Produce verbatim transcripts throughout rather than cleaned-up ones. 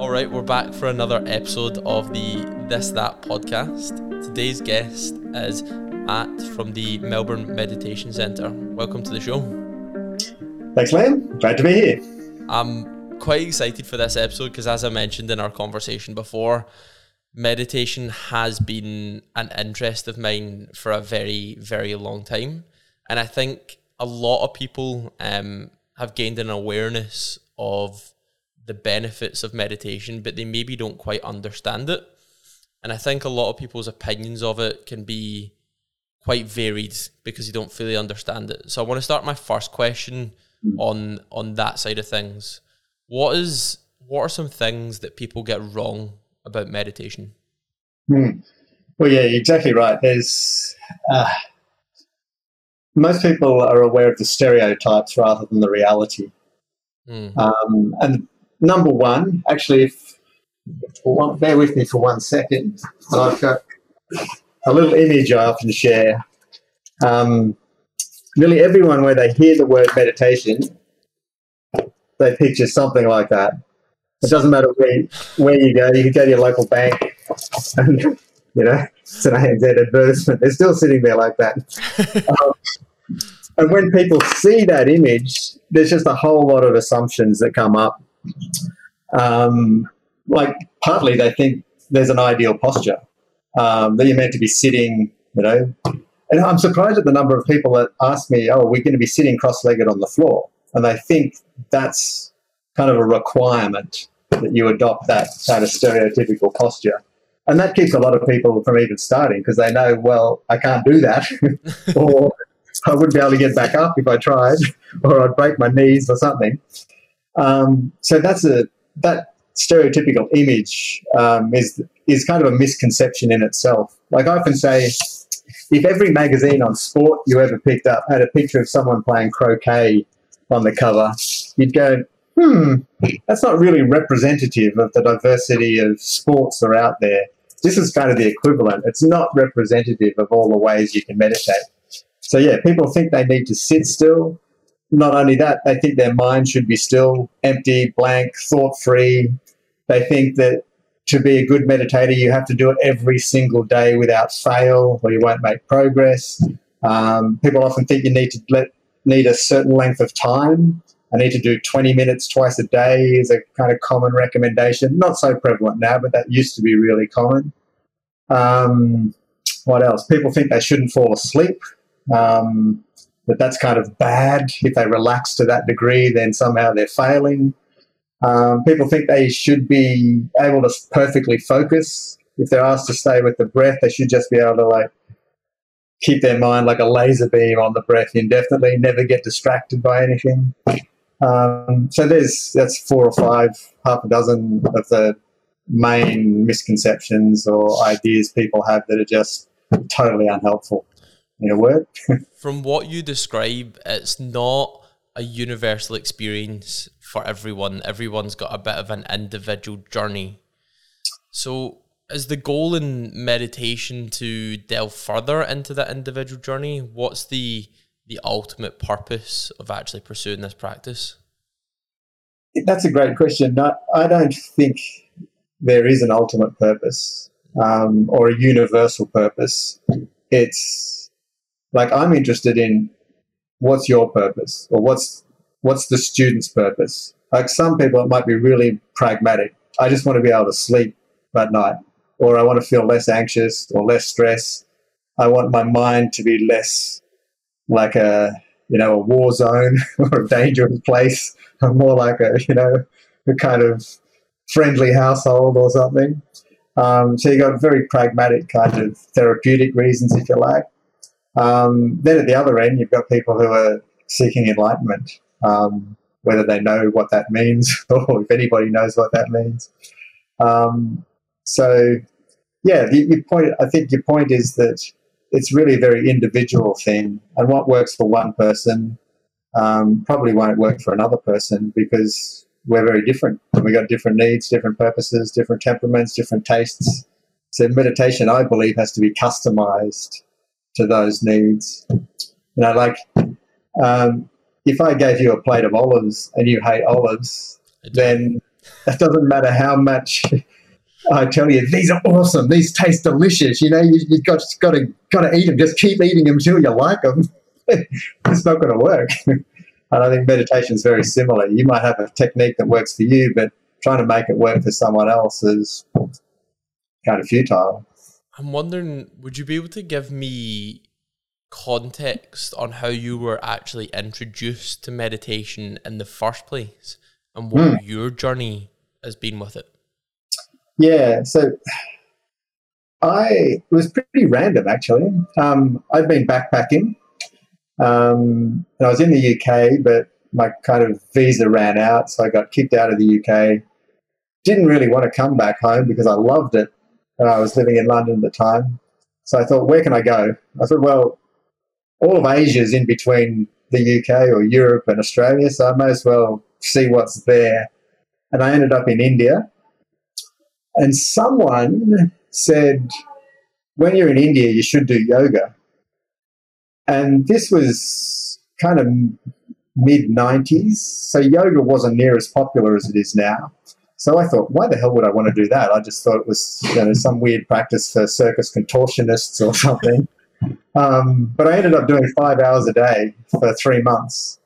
All right, we're back for another episode of the This That podcast. Today's guest is Matt from the Melbourne Meditation Centre. Welcome to the show. Thanks, Liam. Glad to be here. I'm quite excited for this episode because, as I mentioned in our conversation before, meditation has been an interest of mine for a very, very long time. And I think a lot of people um, have gained an awareness of the benefits of meditation, but they maybe don't quite understand it. And I think a lot of people's opinions of it can be quite varied because you don't fully understand it. So I want to start my first question on on that side of things. What is what are some things that people get wrong about meditation? Mm. Well, yeah, you're exactly right. There's uh, most people are aware of the stereotypes rather than the reality. Mm. Um, and number one, actually, if, well, bear with me for one second. And I've got a little image I often share. Um, nearly everyone, when they hear the word meditation, they picture something like that. It doesn't matter where, where you go. You can go to your local bank and, you know, it's an A N Z advertisement. They're still sitting there like that. um, and when people see that image, there's just a whole lot of assumptions that come up. Um, like partly they think there's an ideal posture, um, that you're meant to be sitting, you know. And I'm surprised at the number of people that ask me, oh, we're going to be sitting cross-legged on the floor. And they think that's kind of a requirement that you adopt that kind of stereotypical posture. And that keeps a lot of people from even starting because they know, well, I can't do that or I wouldn't be able to get back up if I tried or I'd break my knees or something. Um, so that's a that stereotypical image um, is is kind of a misconception in itself. Like I often say, if every magazine on sport you ever picked up had a picture of someone playing croquet on the cover, you'd go, hmm, that's not really representative of the diversity of sports that are out there. This is kind of the equivalent. It's not representative of all the ways you can meditate. So, yeah, people think they need to sit still. Not only that, they think their mind should be still, empty, blank, thought-free. They think that to be a good meditator, you have to do it every single day without fail or you won't make progress. Um, people often think you need to let, need a certain length of time. I need to do twenty minutes twice a day is a kind of common recommendation. Not so prevalent now, but that used to be really common. Um, what else? People think they shouldn't fall asleep. Um, But that's kind of bad. If they relax to that degree, then somehow they're failing. Um, people think they should be able to perfectly focus. If they're asked to stay with the breath, they should just be able to like keep their mind like a laser beam on the breath indefinitely, never get distracted by anything. Um, so there's that's four or five, half a dozen of the main misconceptions or ideas people have that are just totally unhelpful. In a word. From what you describe, it's not a universal experience for everyone. Everyone's got a bit of an individual journey. So is the goal in meditation to delve further into that individual journey? What's the the ultimate purpose of actually pursuing this practice? That's a great question. No, I don't think there is an ultimate purpose um, or a universal purpose. It's Like I'm interested in what's your purpose or what's what's the student's purpose. Like some people, it might be really pragmatic. I just want to be able to sleep at night, or I want to feel less anxious or less stress. I want my mind to be less like a you know a war zone or a dangerous place, or more like a you know a kind of friendly household or something. Um, so you got very pragmatic kind of therapeutic reasons, if you like. Um, then at the other end, you've got people who are seeking enlightenment, um, whether they know what that means or if anybody knows what that means. Um, so, yeah, the, your point, I think your point is that it's really a very individual thing, and what works for one person um, probably won't work for another person because we're very different. We've got different needs, different purposes, different temperaments, different tastes. So meditation, I believe, has to be customised to those needs. You know, like um, if I gave you a plate of olives and you hate olives, then It doesn't matter how much I tell you, these are awesome, these taste delicious. You know, you, you've got, got, to, got to eat them. Just keep eating them till you like them. It's not going to work. And I think meditation is very similar. You might have a technique that works for you, but trying to make it work for someone else is kind of futile. I'm wondering, would you be able to give me context on how you were actually introduced to meditation in the first place and what mm. your journey has been with it? Yeah, so I it was pretty random, actually. Um, I'd been backpacking. Um, and I was in the U K, but my kind of visa ran out, so I got kicked out of the U K. Didn't really want to come back home because I loved it. And I was living in London at the time. So I thought, where can I go? I thought, well, all of Asia is in between the U K or Europe and Australia, so I may as well see what's there. And I ended up in India. And someone said, when you're in India, you should do yoga. And this was kind of mid nineties, so yoga wasn't near as popular as it is now. So I thought, why the hell would I want to do that? I just thought it was, you know, some weird practice for circus contortionists or something. Um, but I ended up doing five hours a day for three months.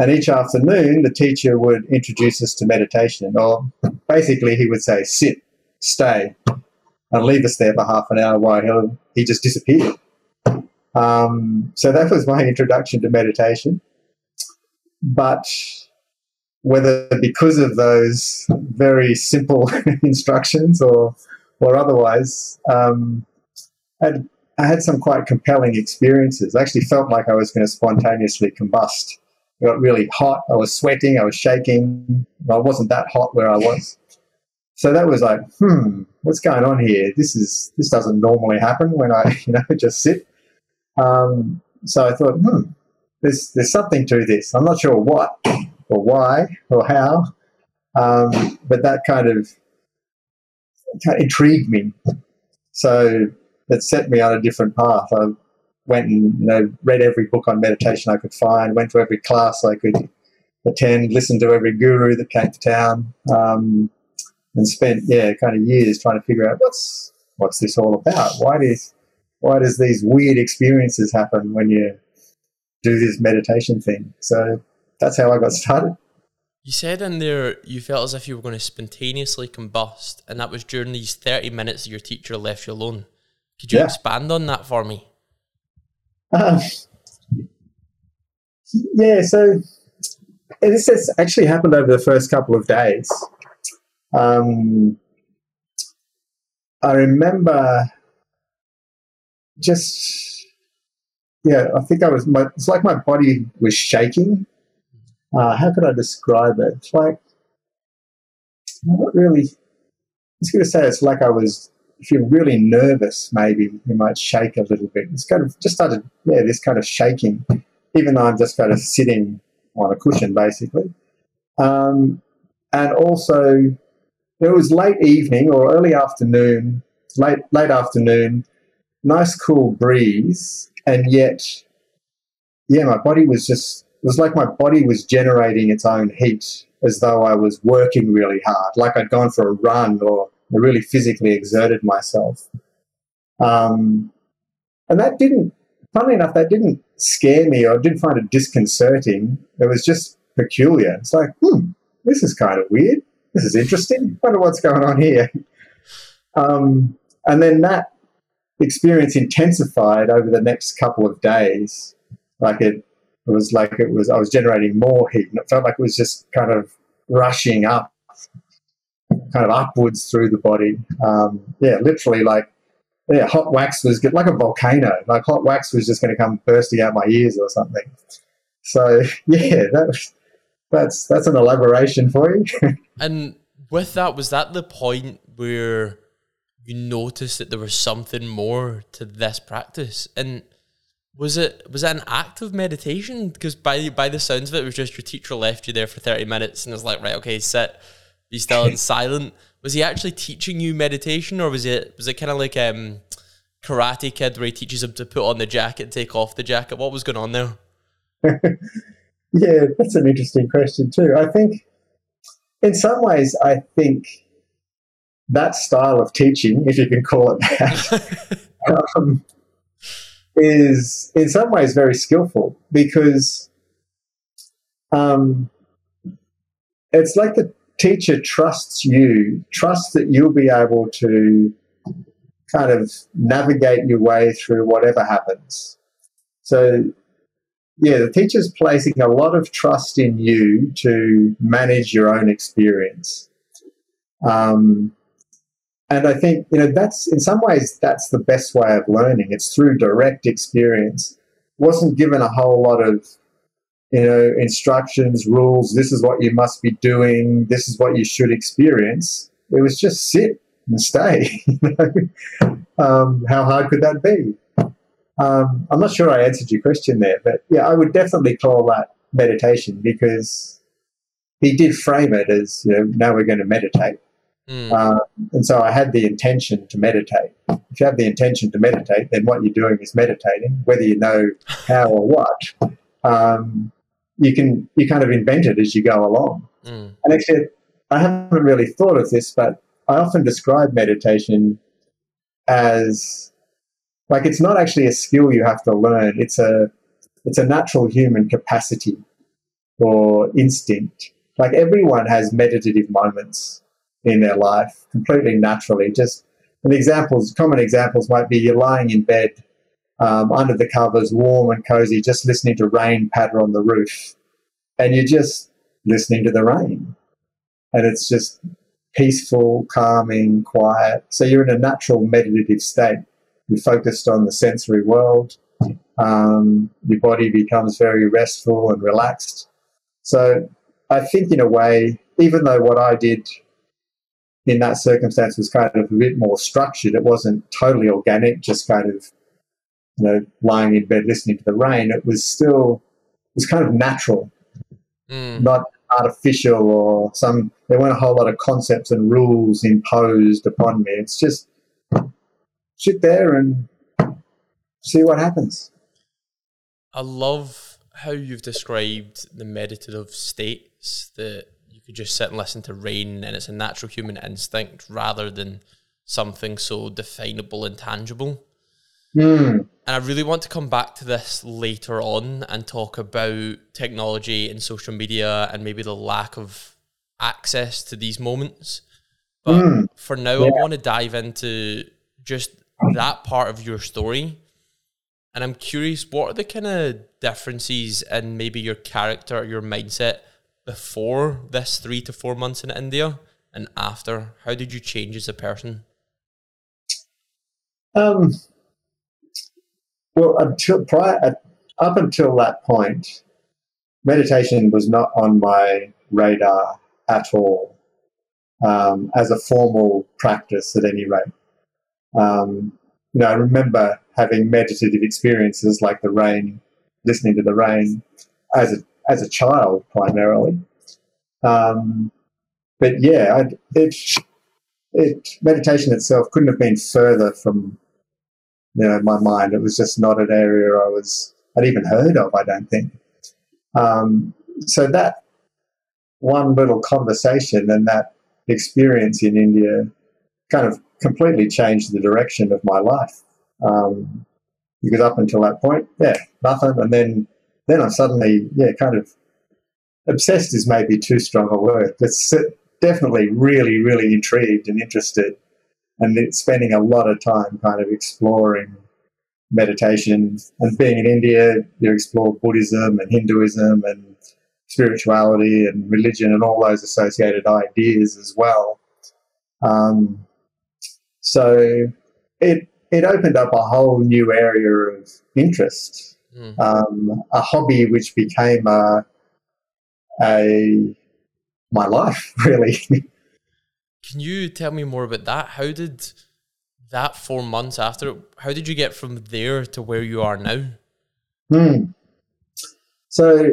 And each afternoon, the teacher would introduce us to meditation. Or basically, he would say, sit, stay, and leave us there for half an hour while he just disappeared. Um, so that was my introduction to meditation. But whether because of those very simple instructions or or otherwise, um, I'd, I had some quite compelling experiences. I actually felt like I was going to spontaneously combust. It got really hot. I was sweating. I was shaking. I wasn't that hot where I was. So that was like, hmm, what's going on here? This is this doesn't normally happen when I, you know, just sit. Um, so I thought, hmm, there's there's something to this. I'm not sure what or why or how, um, but that kind of, kind of intrigued me. So it set me on a different path. I went and, you know, read every book on meditation I could find, went to every class I could attend, listened to every guru that came to town, um, and spent, yeah, kind of years trying to figure out what's what's this all about? Why does, why does these weird experiences happen when you do this meditation thing? So that's how I got started. You said in there you felt as if you were going to spontaneously combust, and that was during these thirty minutes that your teacher left you alone. Could you yeah. expand on that for me? Um, yeah, so this has actually happened over the first couple of days. Um, I remember just, yeah, I think I was, my, it's like my body was shaking. Uh, how could I describe it? It's like, not really, I was going to say it's like I was, if you're really nervous, maybe you might shake a little bit. It's kind of just started, yeah, this kind of shaking, even though I'm just kind of sitting on a cushion, basically. Um, and also, it was late evening or early afternoon, late late afternoon, nice cool breeze, and yet, yeah, my body was just, it was like my body was generating its own heat as though I was working really hard, like I'd gone for a run or really physically exerted myself. Um, and that didn't, funnily enough, that didn't scare me or I didn't find it disconcerting. It was just peculiar. It's like, hmm, this is kind of weird. This is interesting. I wonder what's going on here. Um, and then that experience intensified over the next couple of days. Like it, It was like it was. I was generating more heat, and it felt like it was just kind of rushing up, kind of upwards through the body. Um, yeah, literally, like yeah, hot wax was good, like a volcano. Like hot wax was just going to come bursting out my ears or something. So yeah, that was, that's that's an elaboration for you. And with that, was that the point where you noticed that there was something more to this practice? And Was it was that an act of meditation? Because by by the sounds of it, it was just your teacher left you there for thirty minutes and was like, right, okay, sit, be still and silent. Was he actually teaching you meditation, or was it was it kind of like um, Karate Kid where he teaches him to put on the jacket, take off the jacket? What was going on there? Yeah, that's an interesting question too. I think in some ways, I think that style of teaching, if you can call it that, um, is in some ways very skillful, because um, it's like the teacher trusts you, trusts that you'll be able to kind of navigate your way through whatever happens. So, yeah, the teacher's placing a lot of trust in you to manage your own experience. Um, and I think, you know, that's in some ways that's the best way of learning. It's through direct experience. Wasn't given a whole lot of, you know, instructions, rules, this is what you must be doing, this is what you should experience. It was just sit and stay. You know? um, how hard could that be? Um, I'm not sure I answered your question there, but yeah, I would definitely call that meditation, because he did frame it as, you know, now we're going to meditate. Mm. Uh, and so I had the intention to meditate. If you have the intention to meditate, then what you're doing is meditating, whether you know how or what. Um, you can you kind of invent it as you go along. Mm. And actually, I haven't really thought of this, but I often describe meditation as, like, it's not actually a skill you have to learn. It's a it's a natural human capacity or instinct. Like, everyone has meditative moments in their life completely naturally. Just and the examples, common examples might be you're lying in bed um, under the covers, warm and cozy, just listening to rain patter on the roof, and you're just listening to the rain. And it's just peaceful, calming, quiet. So you're in a natural meditative state. You're focused on the sensory world. Um, your body becomes very restful and relaxed. So I think, in a way, even though what I did in that circumstance was kind of a bit more structured, it wasn't totally organic, just kind of, you know, lying in bed listening to the rain. It was still, it was kind of natural, mm. not artificial or some, there weren't a whole lot of concepts and rules imposed upon me. It's just, sit there and see what happens. I love how you've described the meditative states, that you could just sit and listen to rain and it's a natural human instinct rather than something so definable and tangible. Mm. And I really want to come back to this later on and talk about technology and social media and maybe the lack of access to these moments. But mm. for now, yeah. I want to dive into just that part of your story, and I'm curious, what are the kind of differences in maybe your character, your mindset before this three to four months in India and after? How did you change as a person? Um. Well, until prior, up until that point, meditation was not on my radar at all, um, as a formal practice at any rate. Um, you know, I remember having meditative experiences like the rain, listening to the rain as a, as a child primarily. Um, but yeah, I'd, it, it, meditation itself couldn't have been further from, you know, my mind. It was just not an area I was, I'd even heard of, I don't think. Um, so that one little conversation and that experience in India kind of completely changed the direction of my life, um, because up until that point, yeah, nothing. And then then I'm suddenly, yeah, kind of obsessed is maybe too strong a word. It's definitely really, really intrigued and interested, and it's spending a lot of time kind of exploring meditation. And being in India, you explore Buddhism and Hinduism and spirituality and religion and all those associated ideas as well. Um, so it it opened up a whole new area of interest, mm. um, a hobby which became a, a my life, really. Can you tell me more about that? How did that four months after, how did you get from there to where you are now? Mm. So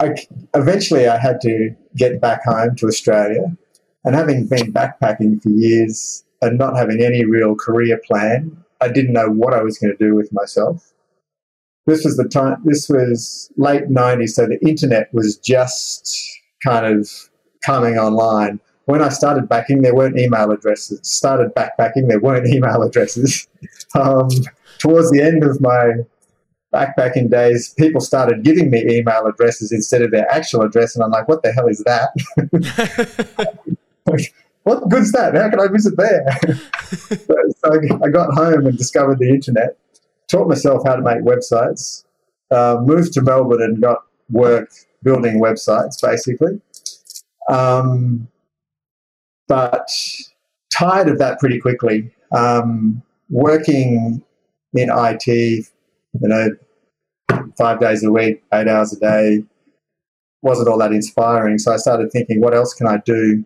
I, eventually I had to get back home to Australia. And having been backpacking for years and not having any real career plan, I didn't know what I was going to do with myself. This was the time. This was late nineties, so the internet was just kind of coming online. When I started backing, there weren't email addresses. Started backpacking, there weren't email addresses. Um, towards the end of my backpacking days, people started giving me email addresses instead of their actual address, and I'm like, what the hell is that? What good's that? How can I visit there? so, so I got home and discovered the internet, taught myself how to make websites, uh, moved to Melbourne and got work building websites, basically. Um, but tired of that pretty quickly. Um, working in I T, you know, five days a week, eight hours a day, wasn't all that inspiring. So I started thinking, what else can I do?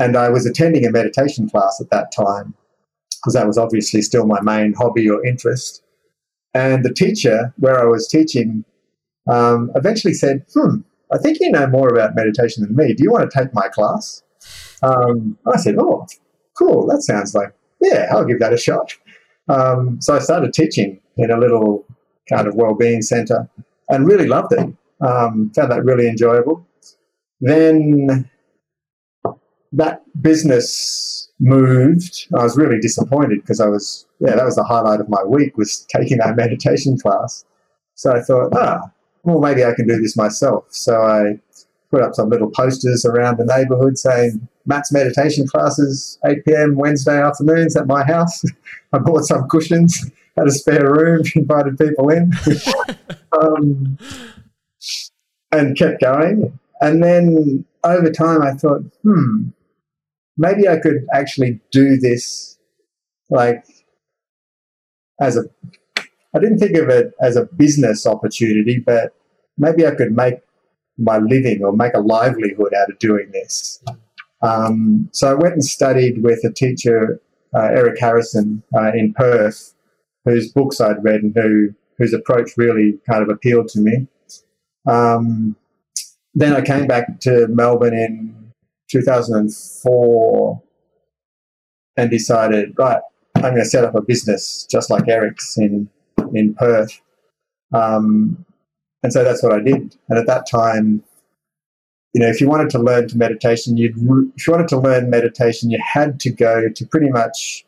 And I was attending a meditation class at that time because that was obviously still my main hobby or interest. And the teacher where I was teaching um, eventually said, hmm, I think you know more about meditation than me. Do you want to take my class? Um, I said, oh, cool. That sounds like, yeah, I'll give that a shot. Um, so I started teaching in a little kind of wellbeing centre and really loved it. Um, found that really enjoyable. Then that business moved. I was really disappointed because I was, yeah, that was the highlight of my week was taking that meditation class. So I thought, ah, well, maybe I can do this myself. So I put up some little posters around the neighbourhood saying, Matt's meditation classes, eight p.m. Wednesday afternoons at my house. I bought some cushions, had a spare room, invited people in, um, and kept going. And then over time I thought, hmm, maybe I could actually do this, like, as a, I didn't think of it as a business opportunity, but maybe I could make my living or make a livelihood out of doing this. Um, so I went and studied with a teacher, uh, Eric Harrison, uh, in Perth, whose books I'd read and who whose approach really kind of appealed to me. Um, then I came back to Melbourne in two thousand four and decided, right, I'm going to set up a business just like Eric's in in Perth. Um, and so that's what I did. And at that time, you know, if you wanted to learn to meditation, you'd, if you wanted to learn meditation, you had to go to pretty much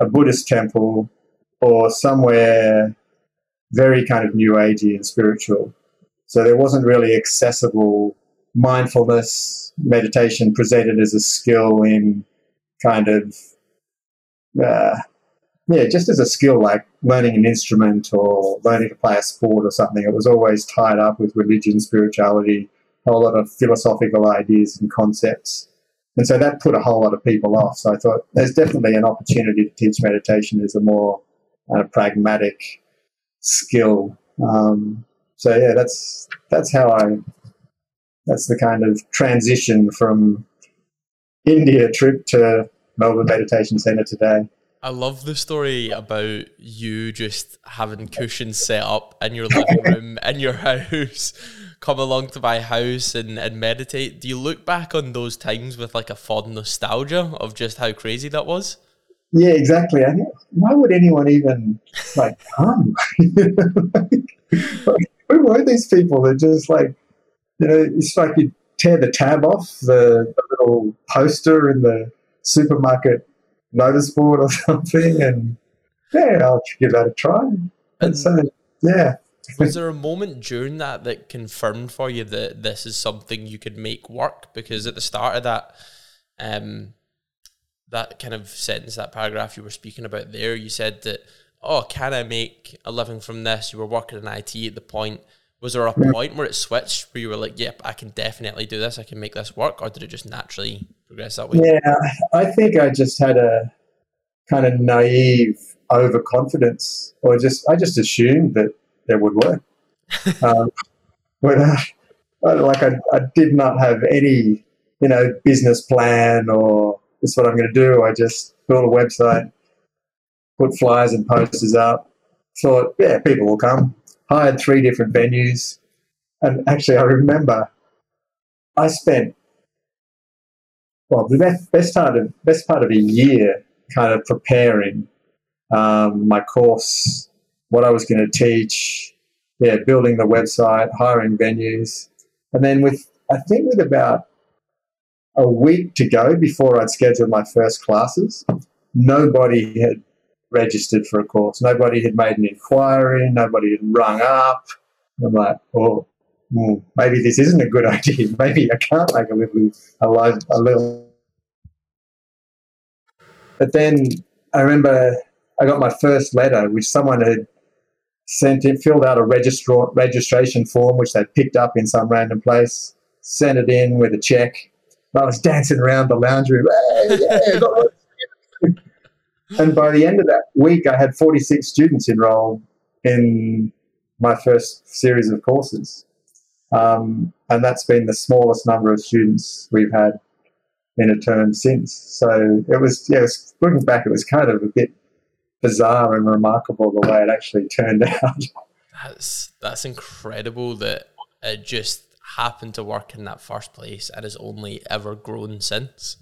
a Buddhist temple or somewhere very kind of new agey and spiritual. So there wasn't really accessible mindfulness meditation presented as a skill in kind of, uh, yeah, just as a skill like learning an instrument or learning to play a sport or something. It was always tied up with religion, spirituality, a whole lot of philosophical ideas and concepts. And so that put a whole lot of people off. So I thought there's definitely an opportunity to teach meditation as a more uh, pragmatic skill. Um, so, yeah, that's that's how I... That's the kind of transition from India trip to Melbourne Meditation Centre today. I love the story about you just having cushions set up in your living room, in your house, come along to my house and, and meditate. Do you look back on those times with like a fond nostalgia of just how crazy that was? Yeah, exactly. I think, why would anyone even like come? Like, who were these people that just like, you know, it's like you tear the tab off the, the little poster in the supermarket notice board or something, and yeah, I'll give that a try. And, and so, yeah. Was there a moment during that that confirmed for you that this is something you could make work? Because at the start of that, um, that kind of sentence, that paragraph you were speaking about there, you said that, oh, can I make a living from this? You were working in I T at the point. Was there a point where it switched, where you were like, yep, I can definitely do this, I can make this work, or did it just naturally progress that way? Yeah, I think I just had a kind of naive overconfidence, or just I just assumed that it would work. um, but I, like I, I did not have any, you know, business plan or this is what I'm going to do. I just built a website, put flyers and posters up, thought, yeah, people will come. I had three different venues, and actually I remember I spent, well, the best, best, part, of, best part of a year kind of preparing um, my course, what I was going to teach, yeah, building the website, hiring venues, and then with, I think with about a week to go before I'd scheduled my first classes. Nobody had registered for a course. Nobody had made an inquiry. Nobody had rung up. I'm like, oh, maybe this isn't a good idea. Maybe I can't make a living alone. A little. But then I remember I got my first letter, which someone had sent in, filled out a registra- registration form, which they picked up in some random place, sent it in with a check. I was dancing around the lounge room. Hey, yeah, got And by the end of that week, I had forty-six students enrolled in my first series of courses. Um, and that's been the smallest number of students we've had in a term since. So it was, yeah, it was, looking back, it was kind of a bit bizarre and remarkable the way it actually turned out. That's, that's incredible that it just happened to work in that first place and has only ever grown since.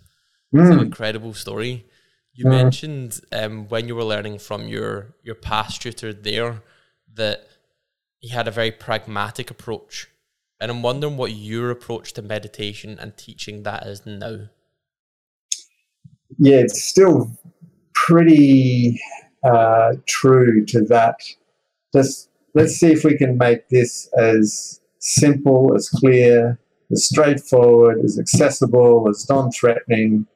Mm. It's an incredible story. You mm. mentioned um, when you were learning from your, your past tutor there that he had a very pragmatic approach. And I'm wondering what your approach to meditation and teaching that is now. Yeah, it's still pretty uh, true to that. Just let's see if we can make this as simple, as clear, as straightforward, as accessible, as non-threatening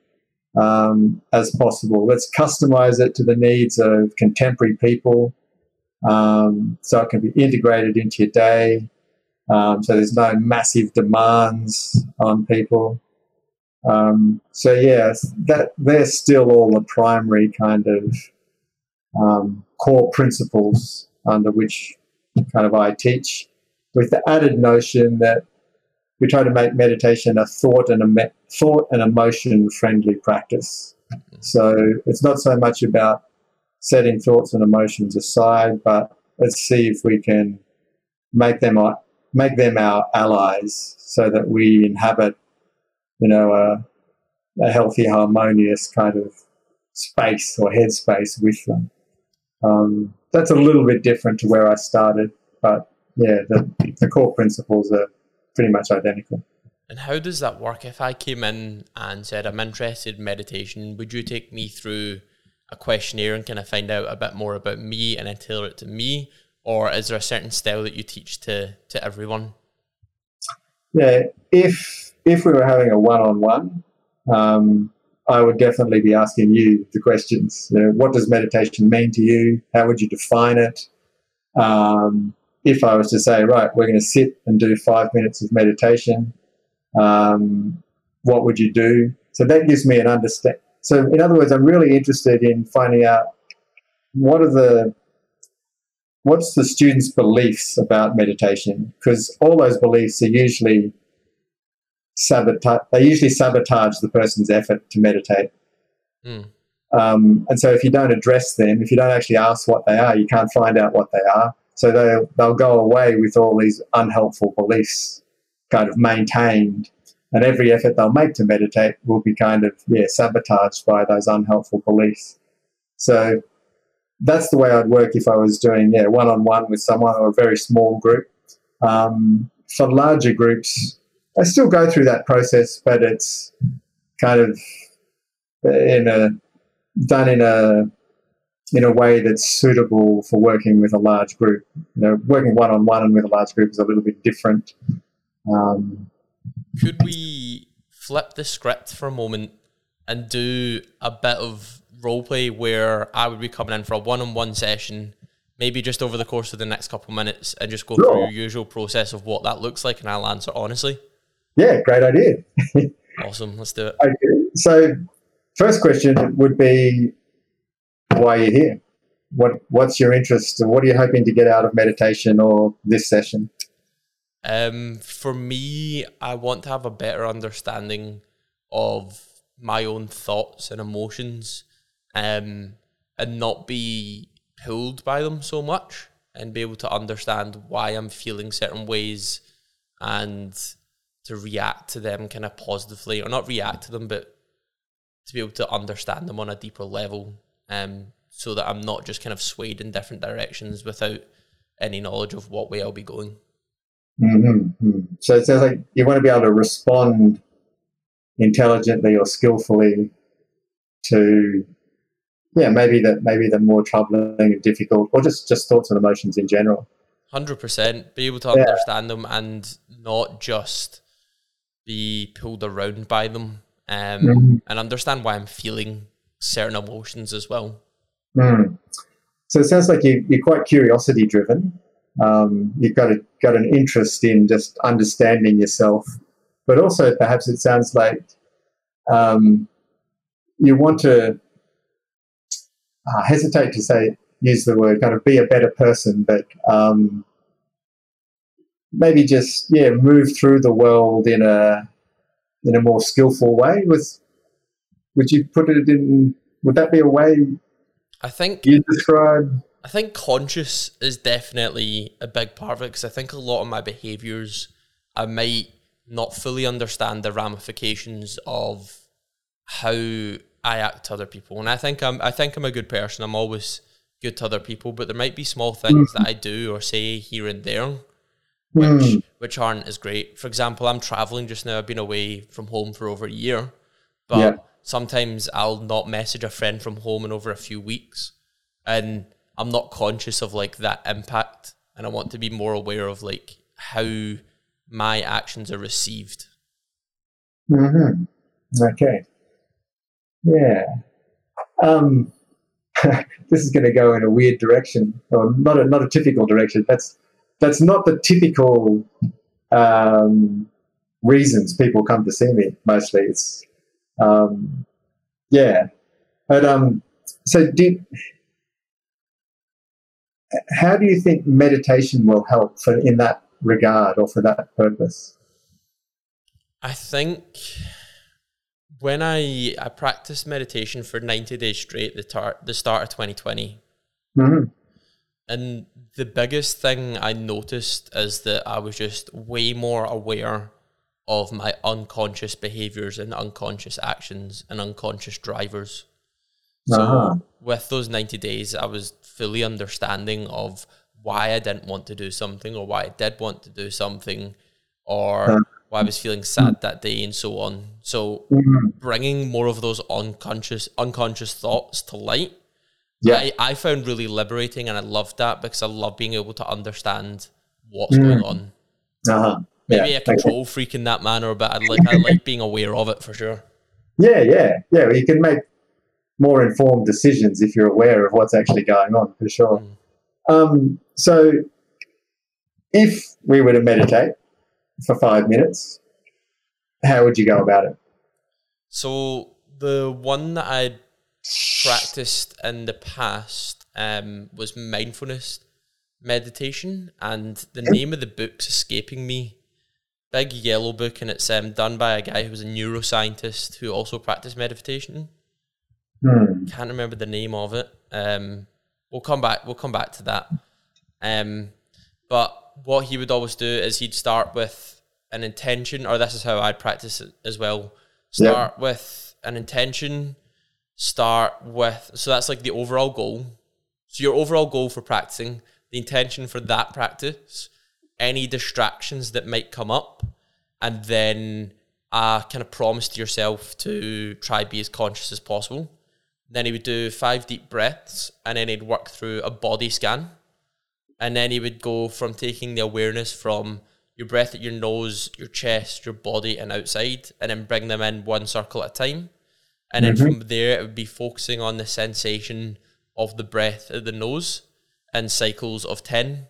um, as possible. Let's customize it to the needs of contemporary people um, so it can be integrated into your day. Um, so there's no massive demands on people. Um, so, yeah, that, they're still all the primary kind of um, core principles under which kind of I teach, with the added notion that we try to make meditation a thought and a me- thought and emotion-friendly practice. So it's not so much about setting thoughts and emotions aside, but let's see if we can make them our make them our allies so that we inhabit, you know, a, a healthy, harmonious kind of space or headspace with them. Um, that's a little bit different to where I started, but, yeah, the, the core principles are pretty much identical. And how does that work? If I came in and said, I'm interested in meditation, would you take me through a questionnaire and kind of find out a bit more about me and then tailor it to me? Or is there a certain style that you teach to, to everyone? Yeah, if if we were having a one-on-one, um, I would definitely be asking you the questions. You know, what does meditation mean to you? How would you define it? Um, if I was to say, right, we're going to sit and do five minutes of meditation, um, what would you do? So that gives me an understanding. So in other words, I'm really interested in finding out what are the... what's the students' beliefs about meditation? Because all those beliefs are usually sabotage. They usually sabotage the person's effort to meditate. Mm. Um, and so, if you don't address them, if you don't actually ask what they are, you can't find out what they are. So they'll they'll go away with all these unhelpful beliefs, kind of maintained, and every effort they'll make to meditate will be kind of yeah sabotaged by those unhelpful beliefs. So. That's the way I'd work if I was doing yeah one-on-one with someone or a very small group. Um, for larger groups, I still go through that process, but it's kind of in a done in a in a way that's suitable for working with a large group. You know, working one-on-one and with a large group is a little bit different. Um, Could we flip the script for a moment and do a bit of role play where I would be coming in for a one-on-one session, maybe just over the course of the next couple of minutes, and just go sure. through your usual process of what that looks like, and I'll answer honestly? Yeah, great idea. Awesome, let's do it. Okay. So first question would be, why are you here? What What's your interest, and what are you hoping to get out of meditation or this session? Um, for me, I want to have a better understanding of my own thoughts and emotions, Um, and not be pulled by them so much, and be able to understand why I'm feeling certain ways and to react to them kind of positively, or not react to them, but to be able to understand them on a deeper level, um, so that I'm not just kind of swayed in different directions without any knowledge of what way I'll be going. Mm-hmm. So it sounds like you want to be able to respond intelligently or skillfully to, yeah, maybe the, maybe the more troubling and difficult, or just, just thoughts and emotions in general. one hundred percent. Be able to understand yeah. them and not just be pulled around by them, um, mm-hmm. and understand why I'm feeling certain emotions as well. Mm. So it sounds like you, you're quite curiosity driven. Um, you've got a, got an interest in just understanding yourself, but also perhaps it sounds like um, you want to uh, hesitate to say, use the word kind of be a better person, but um, maybe just, yeah, move through the world in a in a more skillful way. With, would you put it in, would that be a way I think you describe? I think conscious is definitely a big part of it, because I think a lot of my behaviours, I might not fully understand the ramifications of how I act to other people. And I think I'm I think I'm a good person. I'm always good to other people, but there might be small things mm. that I do or say here and there which mm. which aren't as great. For example, I'm travelling just now. I've been away from home for over a year, but yeah. sometimes I'll not message a friend from home in over a few weeks, and I'm not conscious of like that impact, and I want to be more aware of like how my actions are received. Mm-hmm. Okay. Yeah. Um, this is going to go in a weird direction, or not a not a typical direction. That's that's not the typical um, reasons people come to see me. Mostly, it's um, yeah. But um, so do. How do you think meditation will help for in that regard or for that purpose? I think when I I practiced meditation for ninety days straight, the, tar- the start of twenty twenty, mm-hmm. and the biggest thing I noticed is that I was just way more aware of my unconscious behaviours and unconscious actions and unconscious drivers. So uh-huh. with those ninety days, I was fully understanding of why I didn't want to do something, or why I did want to do something, or uh-huh. why I was feeling sad that day, and so on. So mm-hmm. bringing more of those unconscious unconscious thoughts to light, yeah, I, I found really liberating, and I loved that, because I love being able to understand what's mm-hmm. going on. Uh-huh. Maybe yeah, a control okay. freak in that manner, but I like I like being aware of it for sure. Yeah, yeah, yeah. Well, you can make more informed decisions if you're aware of what's actually going on, for sure. Um, so if we were to meditate for five minutes, how would you go about it? So the one that I practiced in the past um, was mindfulness meditation, and the name of the book's escaping me. Big yellow book, and it's um, done by a guy who was a neuroscientist who also practiced meditation. Hmm. Can't remember the name of it. Um, we'll come back. We'll come back to that. Um, but what he would always do is he'd start with an intention, or this is how I'd practice it as well. Start yeah. with an intention. Start with so that's like the overall goal. So your overall goal for practicing, the intention for that practice, any distractions that might come up, and then uh, kind of promise to yourself to try be as conscious as possible. Then he would do five deep breaths, and then he'd work through a body scan. And then he would go from taking the awareness from your breath at your nose, your chest, your body, and outside, and then bring them in one circle at a time. And mm-hmm. then from there, it would be focusing on the sensation of the breath at the nose in cycles of ten.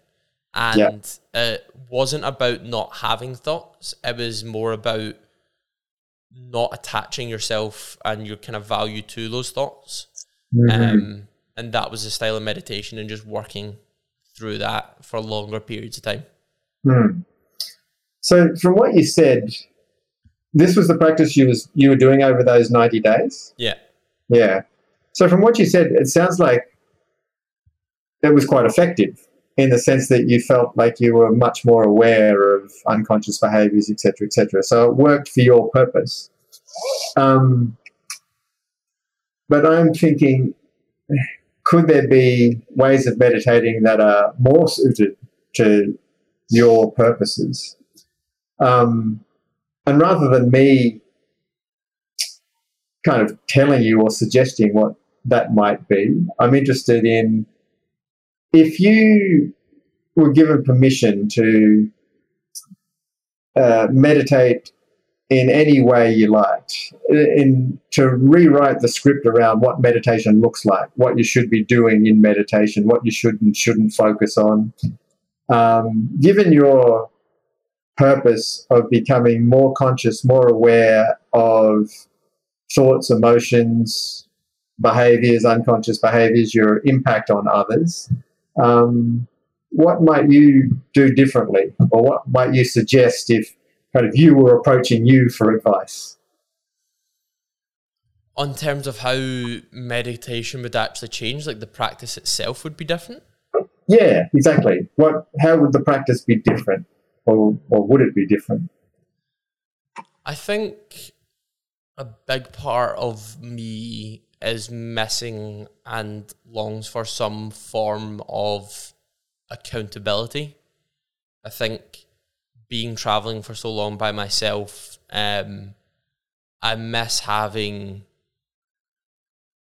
And yeah. it wasn't about not having thoughts. It was more about not attaching yourself and your kind of value to those thoughts. Mm-hmm. Um, and that was a style of meditation, and just working through that for longer periods of time. Mm. So from what you said, this was the practice you was you were doing over those ninety days? Yeah. Yeah. So from what you said, it sounds like it was quite effective, in the sense that you felt like you were much more aware of unconscious behaviours, et cetera, et cetera. So it worked for your purpose. Um, but I'm thinking, could there be ways of meditating that are more suited to your purposes? Um, and rather than me kind of telling you or suggesting what that might be. I'm interested in if you were given permission to uh, meditate in any way you liked, in to rewrite the script around what meditation looks like, what you should be doing in meditation, what you should and shouldn't focus on. Um, given your purpose of becoming more conscious, more aware of thoughts, emotions, behaviors, unconscious behaviors, your impact on others, um, what might you do differently, or what might you suggest if kind of you were approaching you for advice? On terms of how meditation would actually change, like the practice itself would be different? Yeah, exactly. What? How would the practice be different, or, or would it be different? I think a big part of me is missing and longs for some form of accountability. I think being traveling for so long by myself, um, I miss having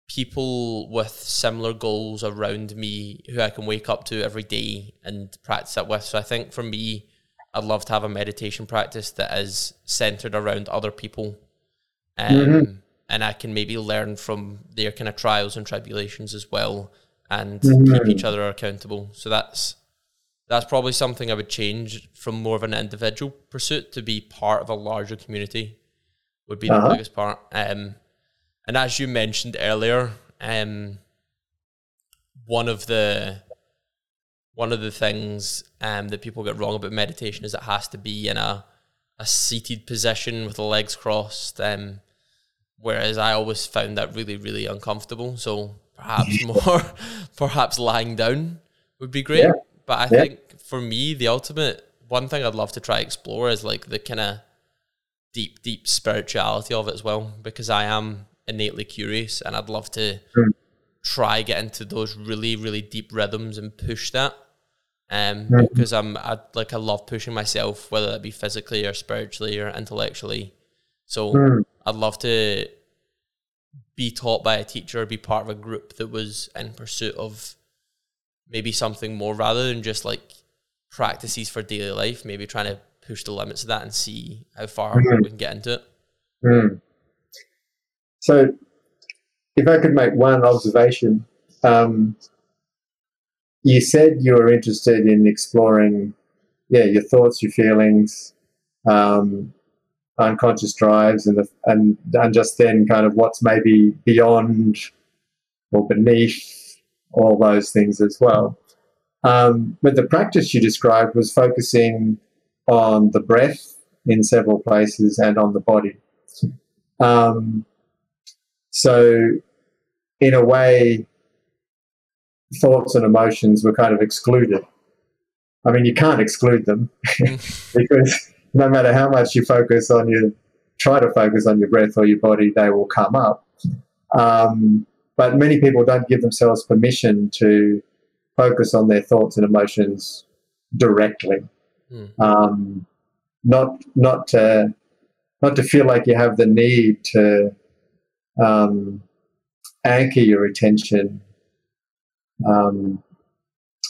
people with similar goals around me who I can wake up to every day and practice that with. So I think for me, I'd love to have a meditation practice that is centered around other people. Um, mm-hmm. And I can maybe learn from their kind of trials and tribulations as well, and mm-hmm. keep each other accountable. So that's that's probably something I would change from more of an individual pursuit to be part of a larger community would be uh-huh. the biggest part. Um, and as you mentioned earlier, um, one of the one of the things um, that people get wrong about meditation is it has to be in a, a seated position with the legs crossed. Um, whereas I always found that really, really uncomfortable. So perhaps more, perhaps lying down would be great. Yeah. But I yeah. think for me, the ultimate, one thing I'd love to try explore is like the kind of deep, deep spirituality of it as well, because I am innately curious and I'd love to mm. try get into those really, really deep rhythms and push that. Um, mm. Because I'm, I, like, I love pushing myself, whether that be physically or spiritually or intellectually. So mm. I'd love to be taught by a teacher, be part of a group that was in pursuit of maybe something more rather than just like practices for daily life, maybe trying to push the limits of that and see how far mm. we can get into it. Mm. So if I could make one observation, um, you said you were interested in exploring, yeah, your thoughts, your feelings, um, unconscious drives, and the, and and just then kind of what's maybe beyond or beneath all those things as well. Um, but the practice you described was focusing on the breath in several places and on the body. Um, so in a way, thoughts and emotions were kind of excluded. I mean, you can't exclude them because no matter how much you focus on your, try to focus on your breath or your body, they will come up. Um, but many people don't give themselves permission to focus on their thoughts and emotions directly. Mm. Um, not not to, not to feel like you have the need to um, anchor your attention um,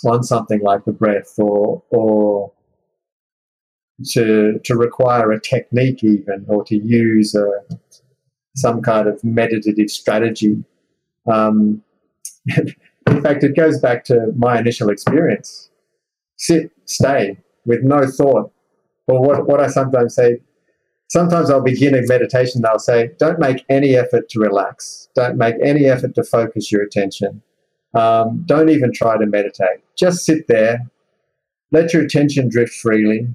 on something like the breath, or or to to require a technique even, or to use a, some kind of meditative strategy. Um, in fact, it goes back to my initial experience. Sit, stay, with no thought. Or what, what I sometimes say, sometimes I'll begin a meditation and I'll say, don't make any effort to relax. Don't make any effort to focus your attention. Um, don't even try to meditate. Just sit there. Let your attention drift freely.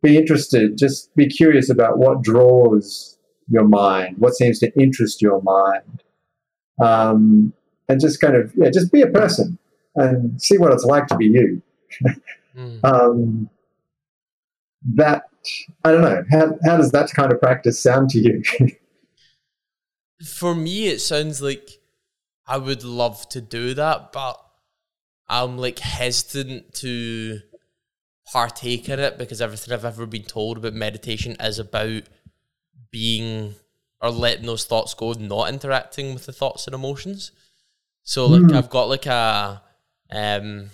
Be interested, just be curious about what draws your mind, what seems to interest your mind, um, and just kind of, yeah, just be a person and see what it's like to be you. mm. um, that, I don't know, how, how does that kind of practice sound to you? For me, it sounds like I would love to do that, but I'm like hesitant to partake in it because everything I've ever been told about meditation is about being or letting those thoughts go, not interacting with the thoughts and emotions. So like mm. I've got like a um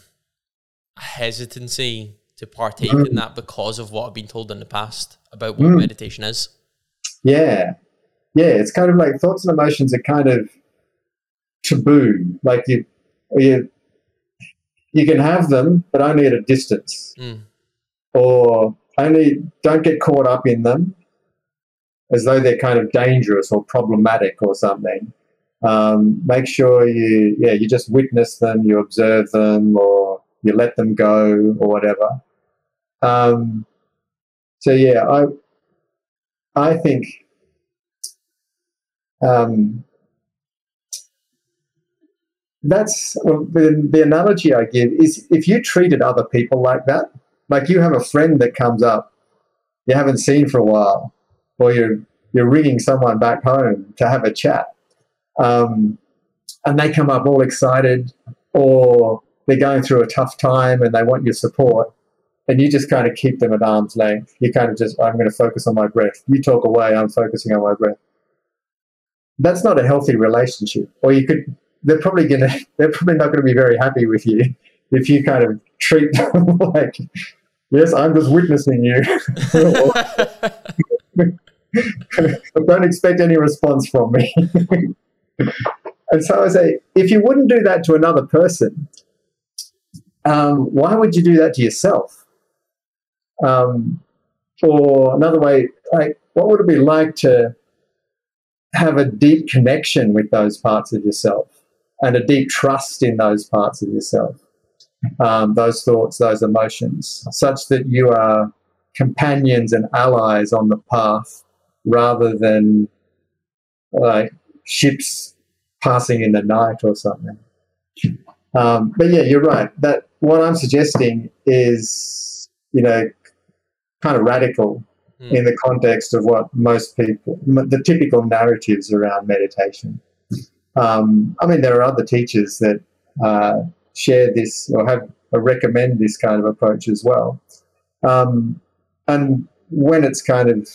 a hesitancy to partake mm. in that because of what I've been told in the past about what mm. meditation is. Yeah. Yeah, it's kind of like thoughts and emotions are kind of taboo. Like you you you can have them, but only at a distance. Mm. Or only don't get caught up in them as though they're kind of dangerous or problematic or something. Um, make sure you, yeah, you just witness them, you observe them, or you let them go or whatever. Um, so, yeah, I I think um, that's well, the, the analogy I give is if you treated other people like that, like you have a friend that comes up you haven't seen for a while, or you're you're ringing someone back home to have a chat, um, and they come up all excited, or they're going through a tough time and they want your support, and you just kind of keep them at arm's length. You kind of just, I'm going to focus on my breath. You talk away, I'm focusing on my breath. That's not a healthy relationship. Or you could, they're probably going to, they're probably not going to be very happy with you if you kind of treat them like, yes, I'm just witnessing you. But don't expect any response from me. And so I say, if you wouldn't do that to another person, um, why would you do that to yourself? Um, or another way, like, what would it be like to have a deep connection with those parts of yourself and a deep trust in those parts of yourself, um, those thoughts, those emotions, such that you are companions and allies on the path rather than like ships passing in the night or something. Um, but yeah, you're right. That what I'm suggesting is, you know, kind of radical mm. in the context of what most people, the typical narratives around meditation. Um, I mean, there are other teachers that uh, share this or have or recommend this kind of approach as well. Um, and when it's kind of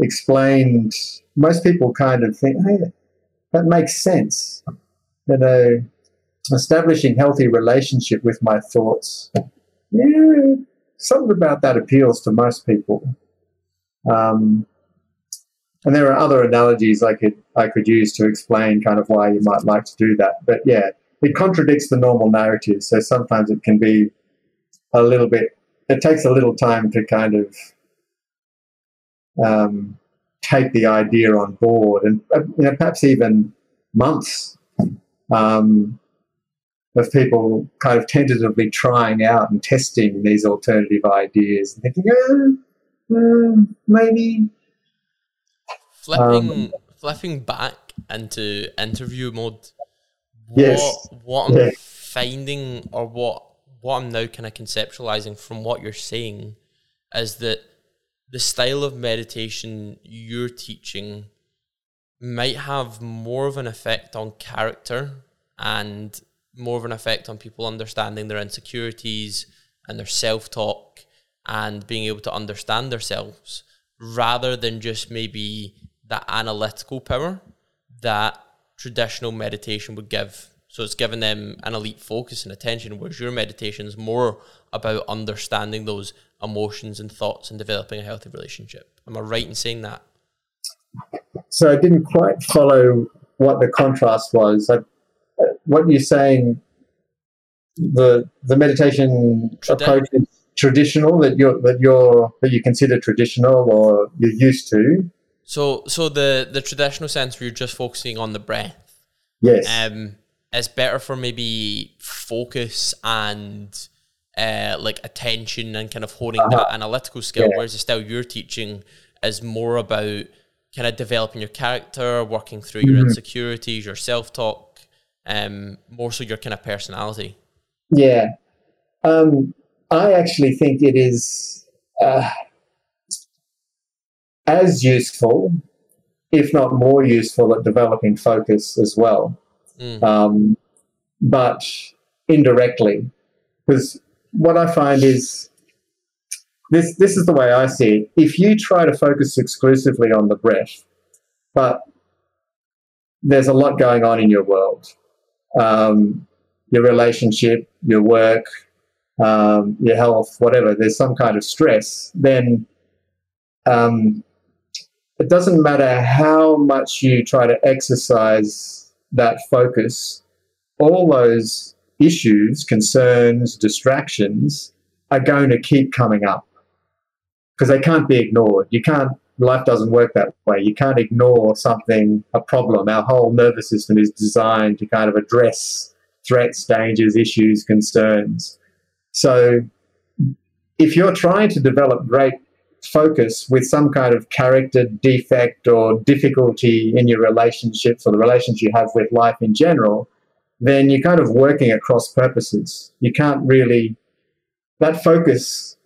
explained, most people kind of think, hey, that makes sense. You know, establishing healthy relationship with my thoughts. Yeah, something about that appeals to most people. Um, and there are other analogies I could I could use to explain kind of why you might like to do that. But yeah, it contradicts the normal narrative. So sometimes it can be a little bit, it takes a little time to kind of um, take the idea on board, and you know, perhaps even months um, of people kind of tentatively trying out and testing these alternative ideas and thinking, oh, uh, maybe. Flipping, um, flipping back into interview mode, what, yes. what I'm yeah. finding or what What I'm now kind of conceptualizing from what you're saying is that the style of meditation you're teaching might have more of an effect on character and more of an effect on people understanding their insecurities and their self-talk and being able to understand themselves rather than just maybe that analytical power that traditional meditation would give. So it's giving them an elite focus and attention, whereas your meditation is more about understanding those emotions and thoughts and developing a healthy relationship. Am I right in saying that? So I didn't quite follow what the contrast was. I, what you're saying, the the meditation Tradi- approach is traditional that you're that you're that you consider traditional or you're used to. So so the the traditional sense where you're just focusing on the breath. Yes. Um, it's better for maybe focus and uh, like attention and kind of honing uh-huh. that analytical skill, yeah. whereas the style you're teaching is more about kind of developing your character, working through mm-hmm. your insecurities, your self-talk, um, more so your kind of personality. Yeah. Um, I actually think it is uh, as useful, if not more useful, at developing focus as well. Mm. Um, but indirectly, because what I find is this, this is the way I see it. If you try to focus exclusively on the breath but there's a lot going on in your world. Um, your relationship, your work, um, your health, whatever, there's some kind of stress, then um, it doesn't matter how much you try to exercise that focus, all those issues, concerns, distractions are going to keep coming up because they can't be ignored. You can't, life doesn't work that way. You can't ignore something, a problem. Our whole nervous system is designed to kind of address threats, dangers, issues, concerns. So if you're trying to develop great focus with some kind of character defect or difficulty in your relationships or the relationship you have with life in general, then you're kind of working across purposes. You can't really, that focus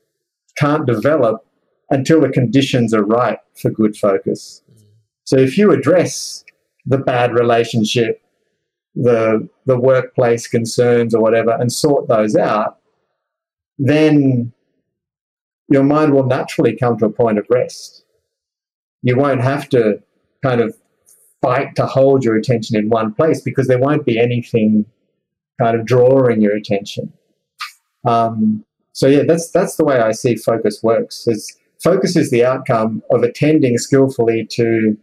can't develop until the conditions are right for good focus. So if you address the bad relationship, the the workplace concerns or whatever, and sort those out, then your mind will naturally come to a point of rest. You won't have to kind of fight to hold your attention in one place because there won't be anything kind of drawing your attention. Um, so yeah, that's that's the way I see focus works. It's, focus is the outcome of attending skillfully to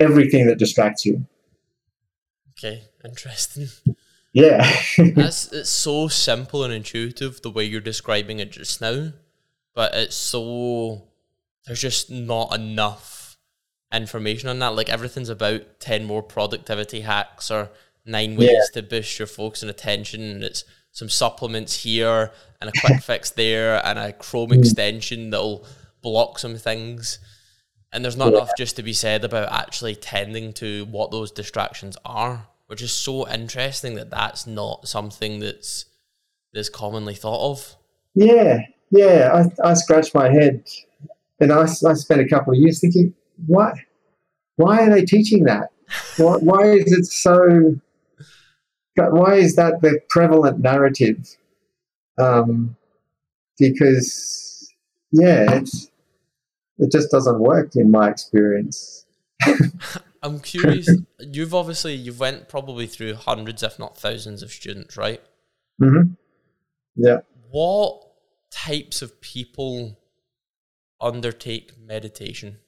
everything that distracts you. Okay, interesting. Yeah. That's, it's so simple and intuitive the way you're describing it just now, but it's so, there's just not enough information on that. Like everything's about ten more productivity hacks or nine ways yeah. to boost your focus and attention, and it's some supplements here and a quick fix there and a Chrome mm. extension that'll block some things. And there's not yeah. enough just to be said about actually tending to what those distractions are, which is so interesting that that's not something that's, that's commonly thought of. Yeah, yeah. I, I scratched my head and I, I spent a couple of years thinking, what? Why are they teaching that? Why, why is it so... But why is that the prevalent narrative? Um, because, yeah, it's, it just doesn't work in my experience. I'm curious. You've obviously, you've went probably through hundreds, if not thousands of students, right? Mm-hmm. Yeah. What types of people undertake meditation?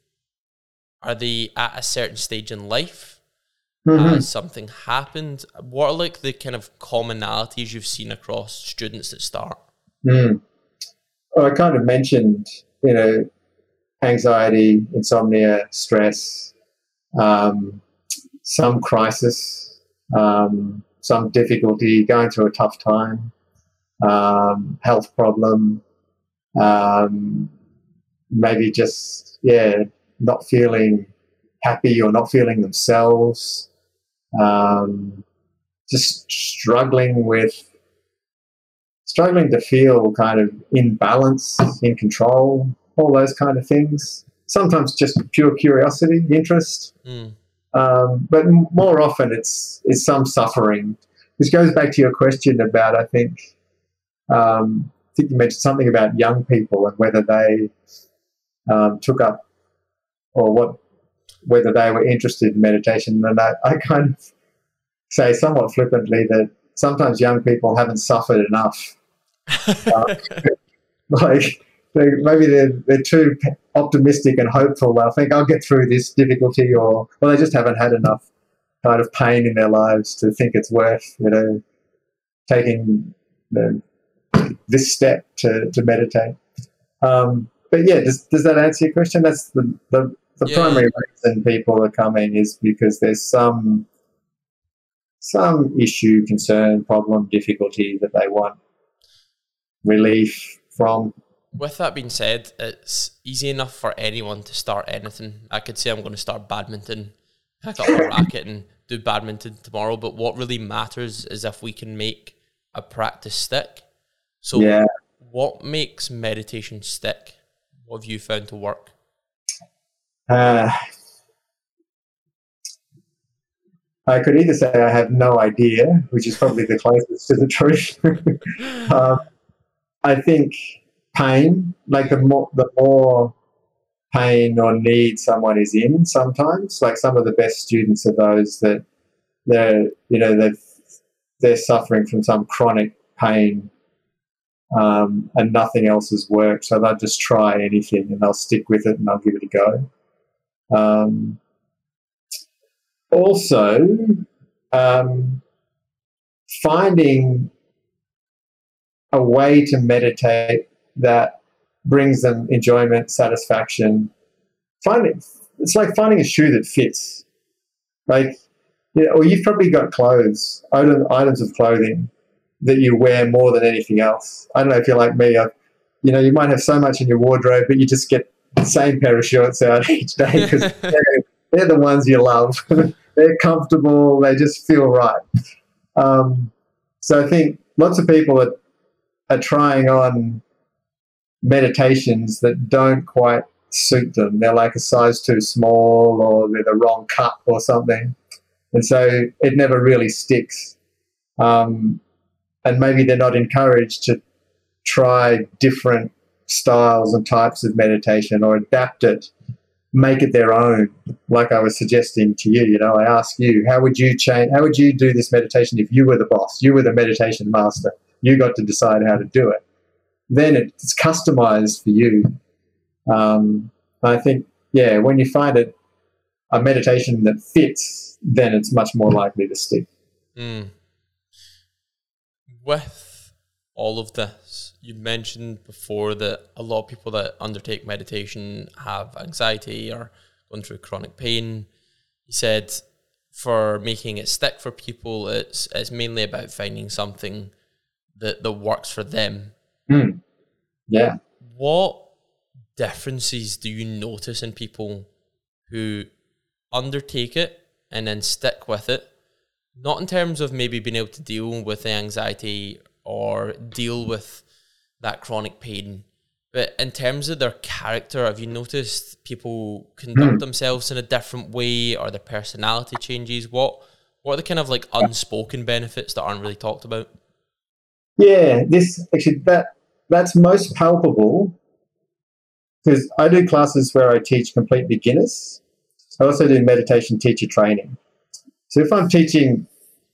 Are they at a certain stage in life? Mm-hmm. Has something happened? What are like the kind of commonalities you've seen across students that start? Mm. Well, I kind of mentioned, you know, anxiety, insomnia, stress, um, some crisis, um, some difficulty, going through a tough time, um, health problem, um, maybe just, yeah, not feeling happy or not feeling themselves. Um, just struggling with, struggling to feel kind of in balance, in control, all those kind of things. Sometimes just pure curiosity, interest, mm. um, but more often it's it's some suffering, which goes back to your question about, I think, um, I think you mentioned something about young people and whether they um, took up or what. whether they were interested in meditation. And I, I kind of say somewhat flippantly that sometimes young people haven't suffered enough. uh, like they, maybe they're, they're too optimistic and hopeful. They'll think, I'll get through this difficulty, or well, they just haven't had enough kind of pain in their lives to think it's worth, you know, taking you know, this step to, to meditate. Um, but, yeah, does, does that answer your question? That's the... the The yeah. primary reason people are coming is because there's some some issue, concern, problem, difficulty that they want relief from. With that being said, it's easy enough for anyone to start anything. I could say I'm going to start badminton, pick up a racket and do badminton tomorrow, but what really matters is if we can make a practice stick. So yeah. what makes meditation stick? What have you found to work? Uh, I could either say I have no idea, which is probably the closest to the truth. um, I think pain, like the more the more pain or need someone is in sometimes. Like some of the best students are those that they're, you know, they've, they're suffering from some chronic pain um, and nothing else has worked. So they'll just try anything and they'll stick with it and they'll give it a go. Um, also, um, finding a way to meditate that brings them enjoyment, satisfaction. Find it, it's like finding a shoe that fits. Like, you know, or you've probably got clothes, items of clothing that you wear more than anything else. I don't know if you're like me. I've, you know, you might have so much in your wardrobe, but you just get the same pair of shorts out each day because they're, they're the ones you love. They're comfortable. They just feel right. Um, so I think lots of people are, are trying on meditations that don't quite suit them. They're like a size too small, or they're the wrong cut or something. And so it never really sticks. Um, and maybe they're not encouraged to try different styles and types of meditation or adapt it, make it their own. Like I was suggesting to you, you know, I ask you, how would you change, how would you do this meditation if you were the boss, you were the meditation master, you got to decide how to do it? Then it's customized for you. Um, I think, yeah, when you find it, a meditation that fits, then it's much more likely to stick. Mm. With all of this, you mentioned before that a lot of people that undertake meditation have anxiety or going through chronic pain. You said for making it stick for people, it's it's mainly about finding something that, that works for them. Mm. Yeah. What differences do you notice in people who undertake it and then stick with it? Not in terms of maybe being able to deal with the anxiety or deal with that chronic pain, but in terms of their character, have you noticed people conduct mm. themselves in a different way, or their personality changes? What what are the kind of like unspoken benefits that aren't really talked about? Yeah, this actually that that's most palpable because I do classes where I teach complete beginners. I also do meditation teacher training. So if I'm teaching,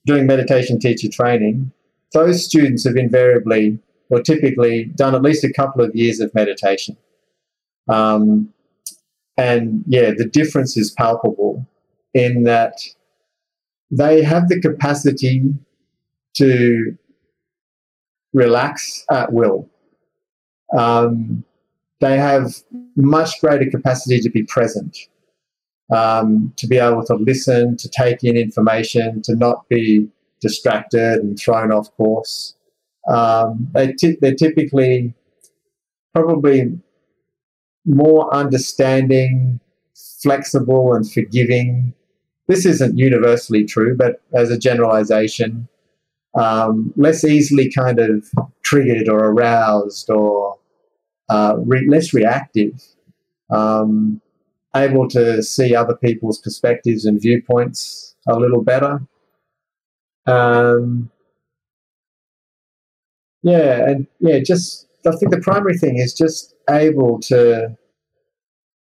doing meditation teacher training, those students have invariably or typically done at least a couple of years of meditation. Um, and, yeah, the difference is palpable in that they have the capacity to relax at will. Um, they have much greater capacity to be present. Um, to be able to listen, to take in information, to not be distracted and thrown off course. Um, they t- they're typically probably more understanding, flexible and forgiving. This isn't universally true, but as a generalization, um, less easily kind of triggered or aroused or uh, re- less reactive. Um able to see other people's perspectives and viewpoints a little better. Um, yeah, and yeah, just I think the primary thing is just able to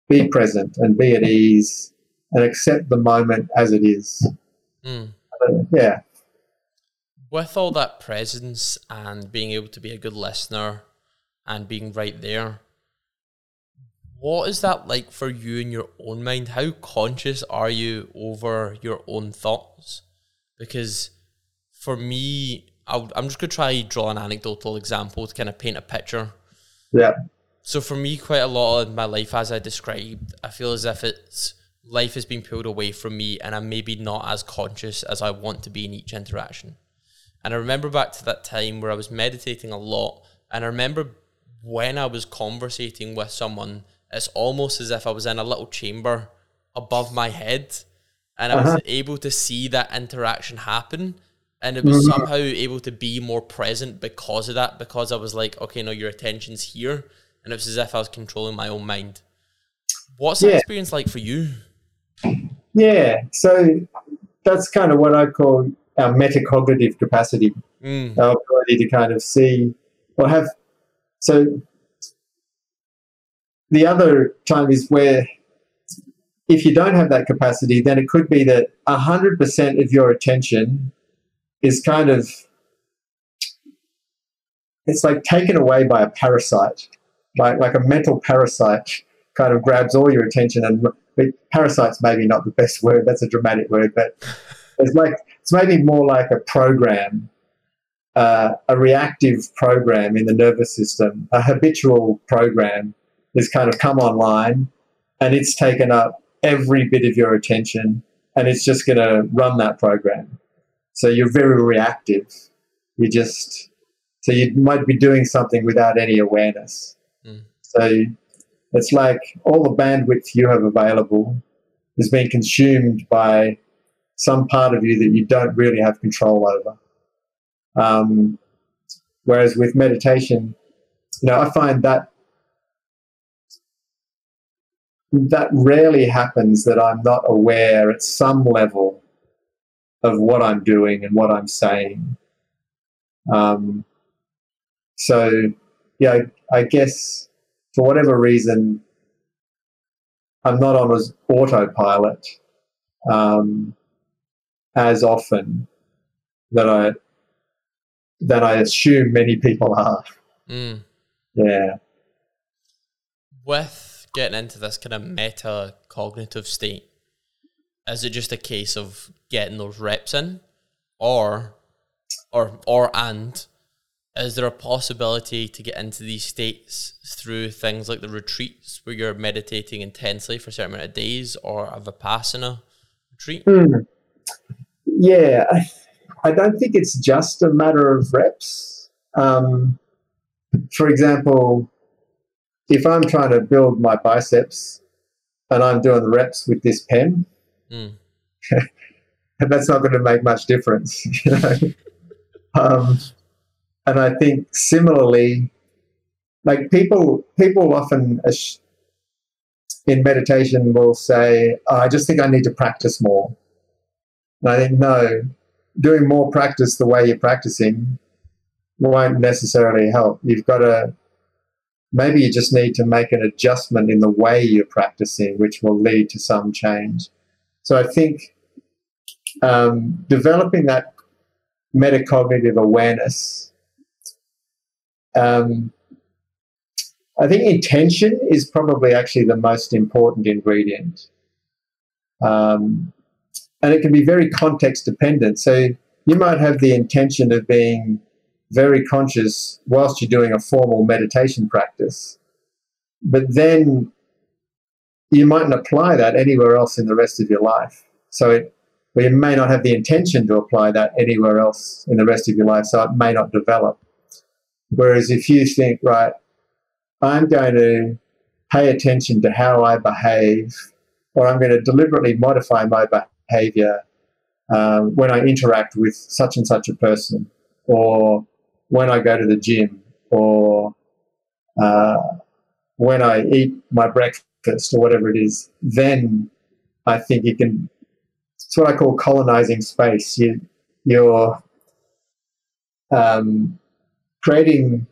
be present and be at ease and accept the moment as it is. Mm. Uh, yeah. With all that presence and being able to be a good listener and being right there, what is that like for you in your own mind? How conscious are you over your own thoughts? Because for me, I'll, I'm just going to try draw an anecdotal example to kind of paint a picture. Yeah. So for me, quite a lot of my life, as I described, I feel as if it's life has been pulled away from me and I'm maybe not as conscious as I want to be in each interaction. And I remember back to that time where I was meditating a lot, and I remember when I was conversating with someone, it's almost as if I was in a little chamber above my head and I uh-huh. was able to see that interaction happen, and it was mm-hmm. somehow able to be more present because of that, because I was like, okay, no, your attention's here, and it was as if I was controlling my own mind. What's yeah. that experience like for you? Yeah, so that's kind of what I call our metacognitive capacity, mm. our ability to kind of see or have... So The other time is where if you don't have that capacity, then it could be that one hundred percent of your attention is kind of, it's like taken away by a parasite, like, like a mental parasite kind of grabs all your attention. And but parasite's maybe not the best word, that's a dramatic word, but it's like it's maybe more like a program, uh, a reactive program in the nervous system, a habitual program that's kind of come online and it's taken up every bit of your attention and it's just going to run that program. So you're very reactive. You just, so you might be doing something without any awareness. Mm. So it's like all the bandwidth you have available is being consumed by some part of you that you don't really have control over. Um, whereas with meditation, you know, I find that that rarely happens that I'm not aware at some level of what I'm doing and what I'm saying. Um, so, yeah, I, I guess for whatever reason, I'm not on as autopilot um, as often that I that I assume many people are. Mm. Yeah. With getting into this kind of meta cognitive state, is it just a case of getting those reps in, or or or and is there a possibility to get into these states through things like the retreats where you're meditating intensely for a certain amount of days, or a Vipassana retreat? Mm. Yeah, I, I don't think it's just a matter of reps. Um, for example, if I'm trying to build my biceps and I'm doing the reps with this pen, mm. that's not going to make much difference, you know? um, and I think similarly, like people people often in meditation will say, oh, I just think I need to practice more. And I think, no, doing more practice the way you're practicing won't necessarily help. You've got to Maybe you just need to make an adjustment in the way you're practicing, which will lead to some change. So I think um, developing that metacognitive awareness, um, I think intention is probably actually the most important ingredient. Um, and it can be very context dependent. So you might have the intention of being very conscious whilst you're doing a formal meditation practice, but then you mightn't apply that anywhere else in the rest of your life. So it, well, you may not have the intention to apply that anywhere else in the rest of your life, so it may not develop. Whereas if you think, right, I'm going to pay attention to how I behave, or I'm going to deliberately modify my behaviour um, when I interact with such and such a person, or when I go to the gym, or uh, when I eat my breakfast, or whatever it is, then I think you can, it's what I call colonizing space. You, you're um, creating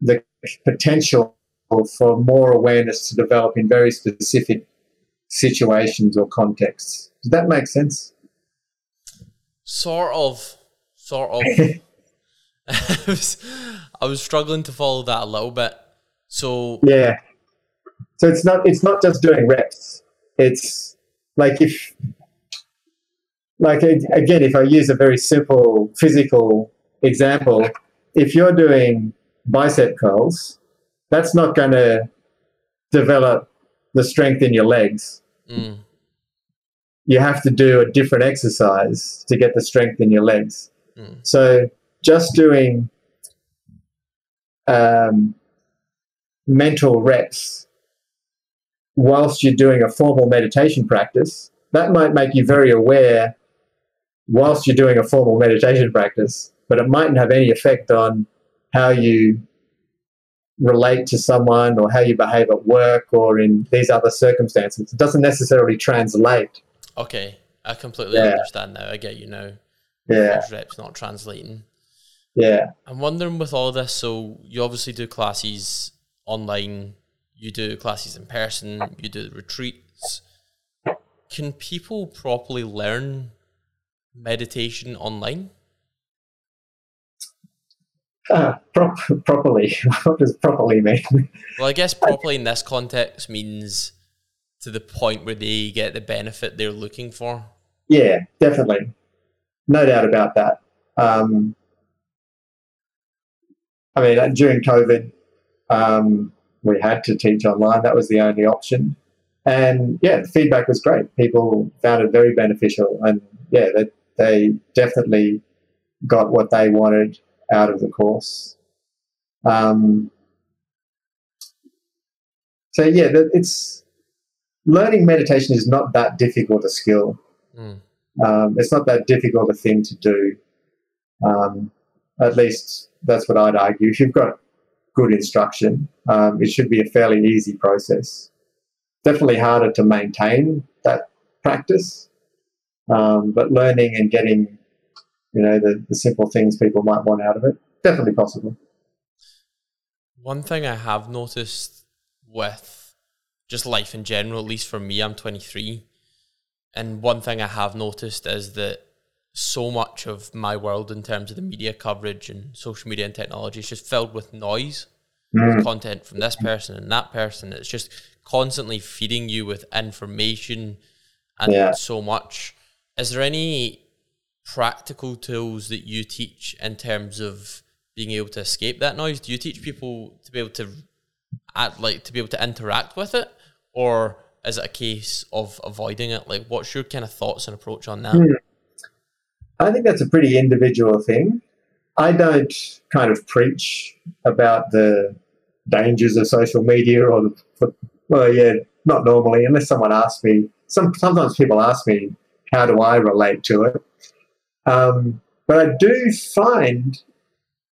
the potential for more awareness to develop in very specific situations or contexts. Does that make sense? Sort of. Sort of. I, was, I was struggling to follow that a little bit. So yeah, so it's not it's not just doing reps. It's like if, like again, if I use a very simple physical example, if you're doing bicep curls, that's not going to develop the strength in your legs. Mm. You have to do a different exercise to get the strength in your legs. So just doing um, mental reps whilst you're doing a formal meditation practice, that might make you very aware whilst you're doing a formal meditation practice, but it mightn't have any effect on how you relate to someone or how you behave at work or in these other circumstances. It doesn't necessarily translate. Okay, I completely yeah. understand now. I get you now. Yeah, those reps not translating. Yeah, I'm wondering with all this, so you obviously do classes online you do classes in person, you do retreats. Can people properly learn meditation online? Uh, prop- properly. What does properly mean? Well, I guess properly in this context means to the point where they get the benefit they're looking for. Yeah, definitely. No doubt about that. Um, I mean, during COVID, um, we had to teach online. That was the only option. And, yeah, the feedback was great. People found it very beneficial. And, yeah, they, they definitely got what they wanted out of the course. Um, so, yeah, it's learning meditation is not that difficult a skill. Mm. Um, it's not that difficult a thing to do. Um, at least that's what I'd argue. If you've got good instruction, um, it should be a fairly easy process. Definitely harder to maintain that practice, um, but learning and getting, you know, the, the simple things people might want out of it, definitely possible. One thing I have noticed with just life in general, at least for me, I'm twenty-three, and one thing I have noticed is that so much of my world in terms of the media coverage and social media and technology is just filled with noise. Content from this person and that person. It's just constantly feeding you with information and yeah. so much. Is there any practical tools that you teach in terms of being able to escape that noise? Do you teach people to be able to act, like to be able to interact with it, or is it a case of avoiding it? Like, what's your kind of thoughts and approach on that? I think that's a pretty individual thing. I don't kind of preach about the dangers of social media or the, well, yeah, not normally, unless someone asks me. Some, sometimes people ask me, how do I relate to it? Um, but I do find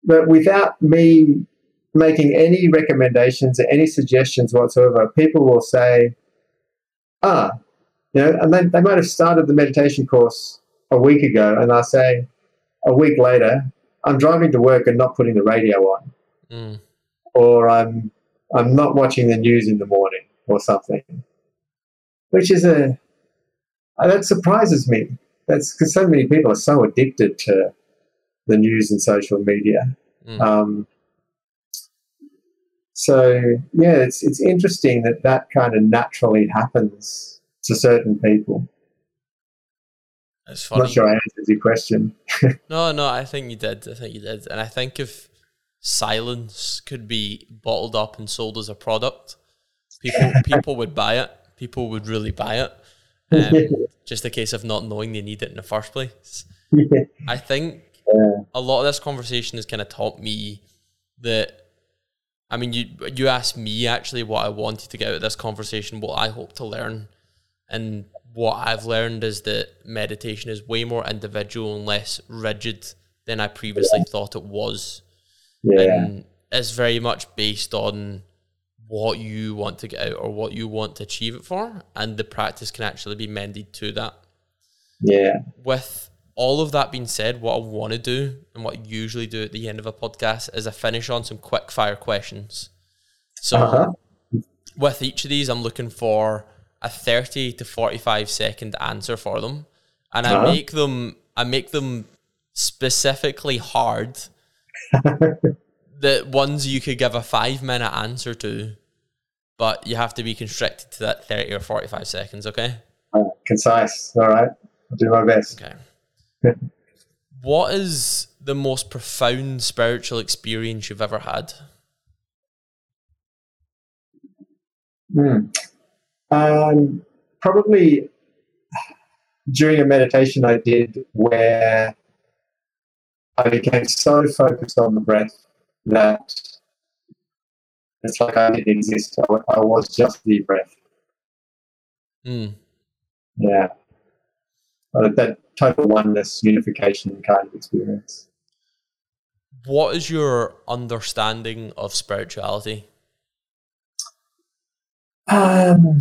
that without me making any recommendations or any suggestions whatsoever, people will say, ah, you know, and they, they might have started the meditation course a week ago, and I say a week later, I'm driving to work and not putting the radio on. Mm. Or I'm I'm not watching the news in the morning or something, which is a that surprises me. That's because so many people are so addicted to the news and social media. Mm. Um, so yeah, it's it's interesting that that kind of naturally happens to certain people. That's funny. I'm not sure I answered your question. no, no, I think you did. I think you did, and I think if silence could be bottled up and sold as a product, people people would buy it. People would really buy it. Um, just a case of not knowing they need it in the first place. I think yeah. a lot of this conversation has kind of taught me that. I mean, you you asked me actually what I wanted to get out of this conversation, what I hope to learn, and what I've learned is that meditation is way more individual and less rigid than I previously yeah. thought it was. Yeah. And it's very much based on what you want to get out or what you want to achieve it for, and the practice can actually be mended to that. Yeah. With all of that being said, what I want to do and what I usually do at the end of a podcast is I finish on some quick fire questions. So uh-huh. with each of these, I'm looking for a thirty to forty-five second answer for them, and uh-huh. I make them I make them specifically hard. The ones you could give a five minute answer to, but you have to be constricted to that thirty or forty-five seconds, okay? Uh, concise, all right. I'll do my best. Okay. What is the most profound spiritual experience you've ever had? Hmm. Um, probably during a meditation I did where I became so focused on the breath that it's like I didn't exist. I was just the breath. Mm. Yeah. That total oneness, unification kind of experience. What is your understanding of spirituality? Um,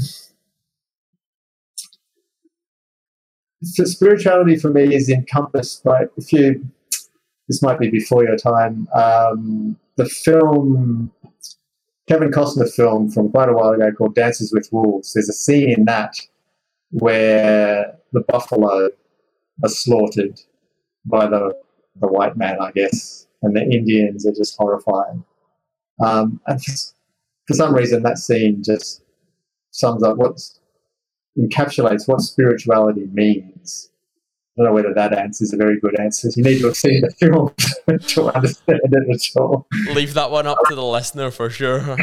so spirituality for me is encompassed by a few. This might be before your time. Um, the film Kevin Costner film from quite a while ago called Dances with Wolves. There's a scene in that where the buffalo are slaughtered by the the white man, I guess, and the Indians are just horrifying. Um, and for some reason, that scene just sums up what's encapsulates what spirituality means. I don't know whether that answer is a very good answer. You need to have seen the film to understand it at all. Leave that one up to the listener for sure.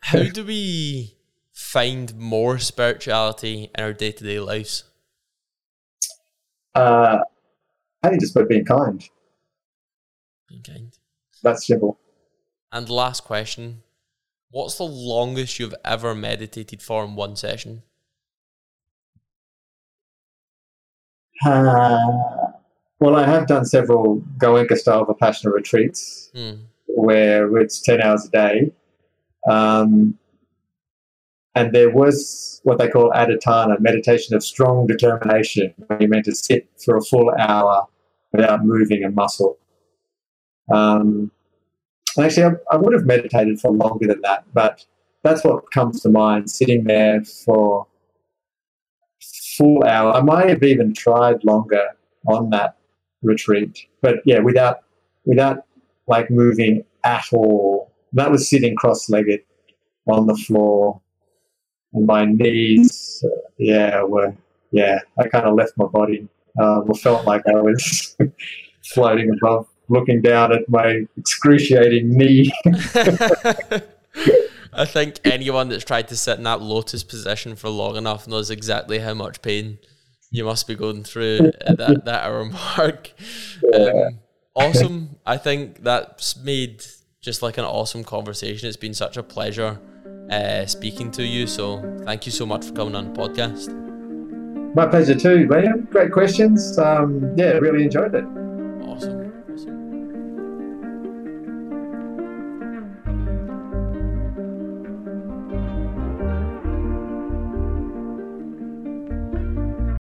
How do we find more spirituality in our day-to-day lives? Uh, I think just by being kind. Being kind. That's simple. And last question. What's the longest you've ever meditated for in one session? Uh, well, I have done several Goenka style Vipassana retreats mm. where it's ten hours a day. Um, and there was what they call aditana, meditation of strong determination, where you're meant to sit for a full hour without moving a muscle. Um, actually, I, I would have meditated for longer than that, but that's what comes to mind, sitting there for full hour. I might have even tried longer on that retreat, but yeah, without without like moving at all. That was sitting cross-legged on the floor, and my knees, yeah, were yeah. I kind of left my body. Uh, well, felt like I was floating above, looking down at my excruciating knee. I think anyone that's tried to sit in that lotus position for long enough knows exactly how much pain you must be going through at that, that hour mark. Um, awesome. I think that's made just like an awesome conversation. It's been such a pleasure uh, speaking to you. So thank you so much for coming on the podcast. My pleasure too, Liam. Great questions. Um, yeah, really enjoyed it.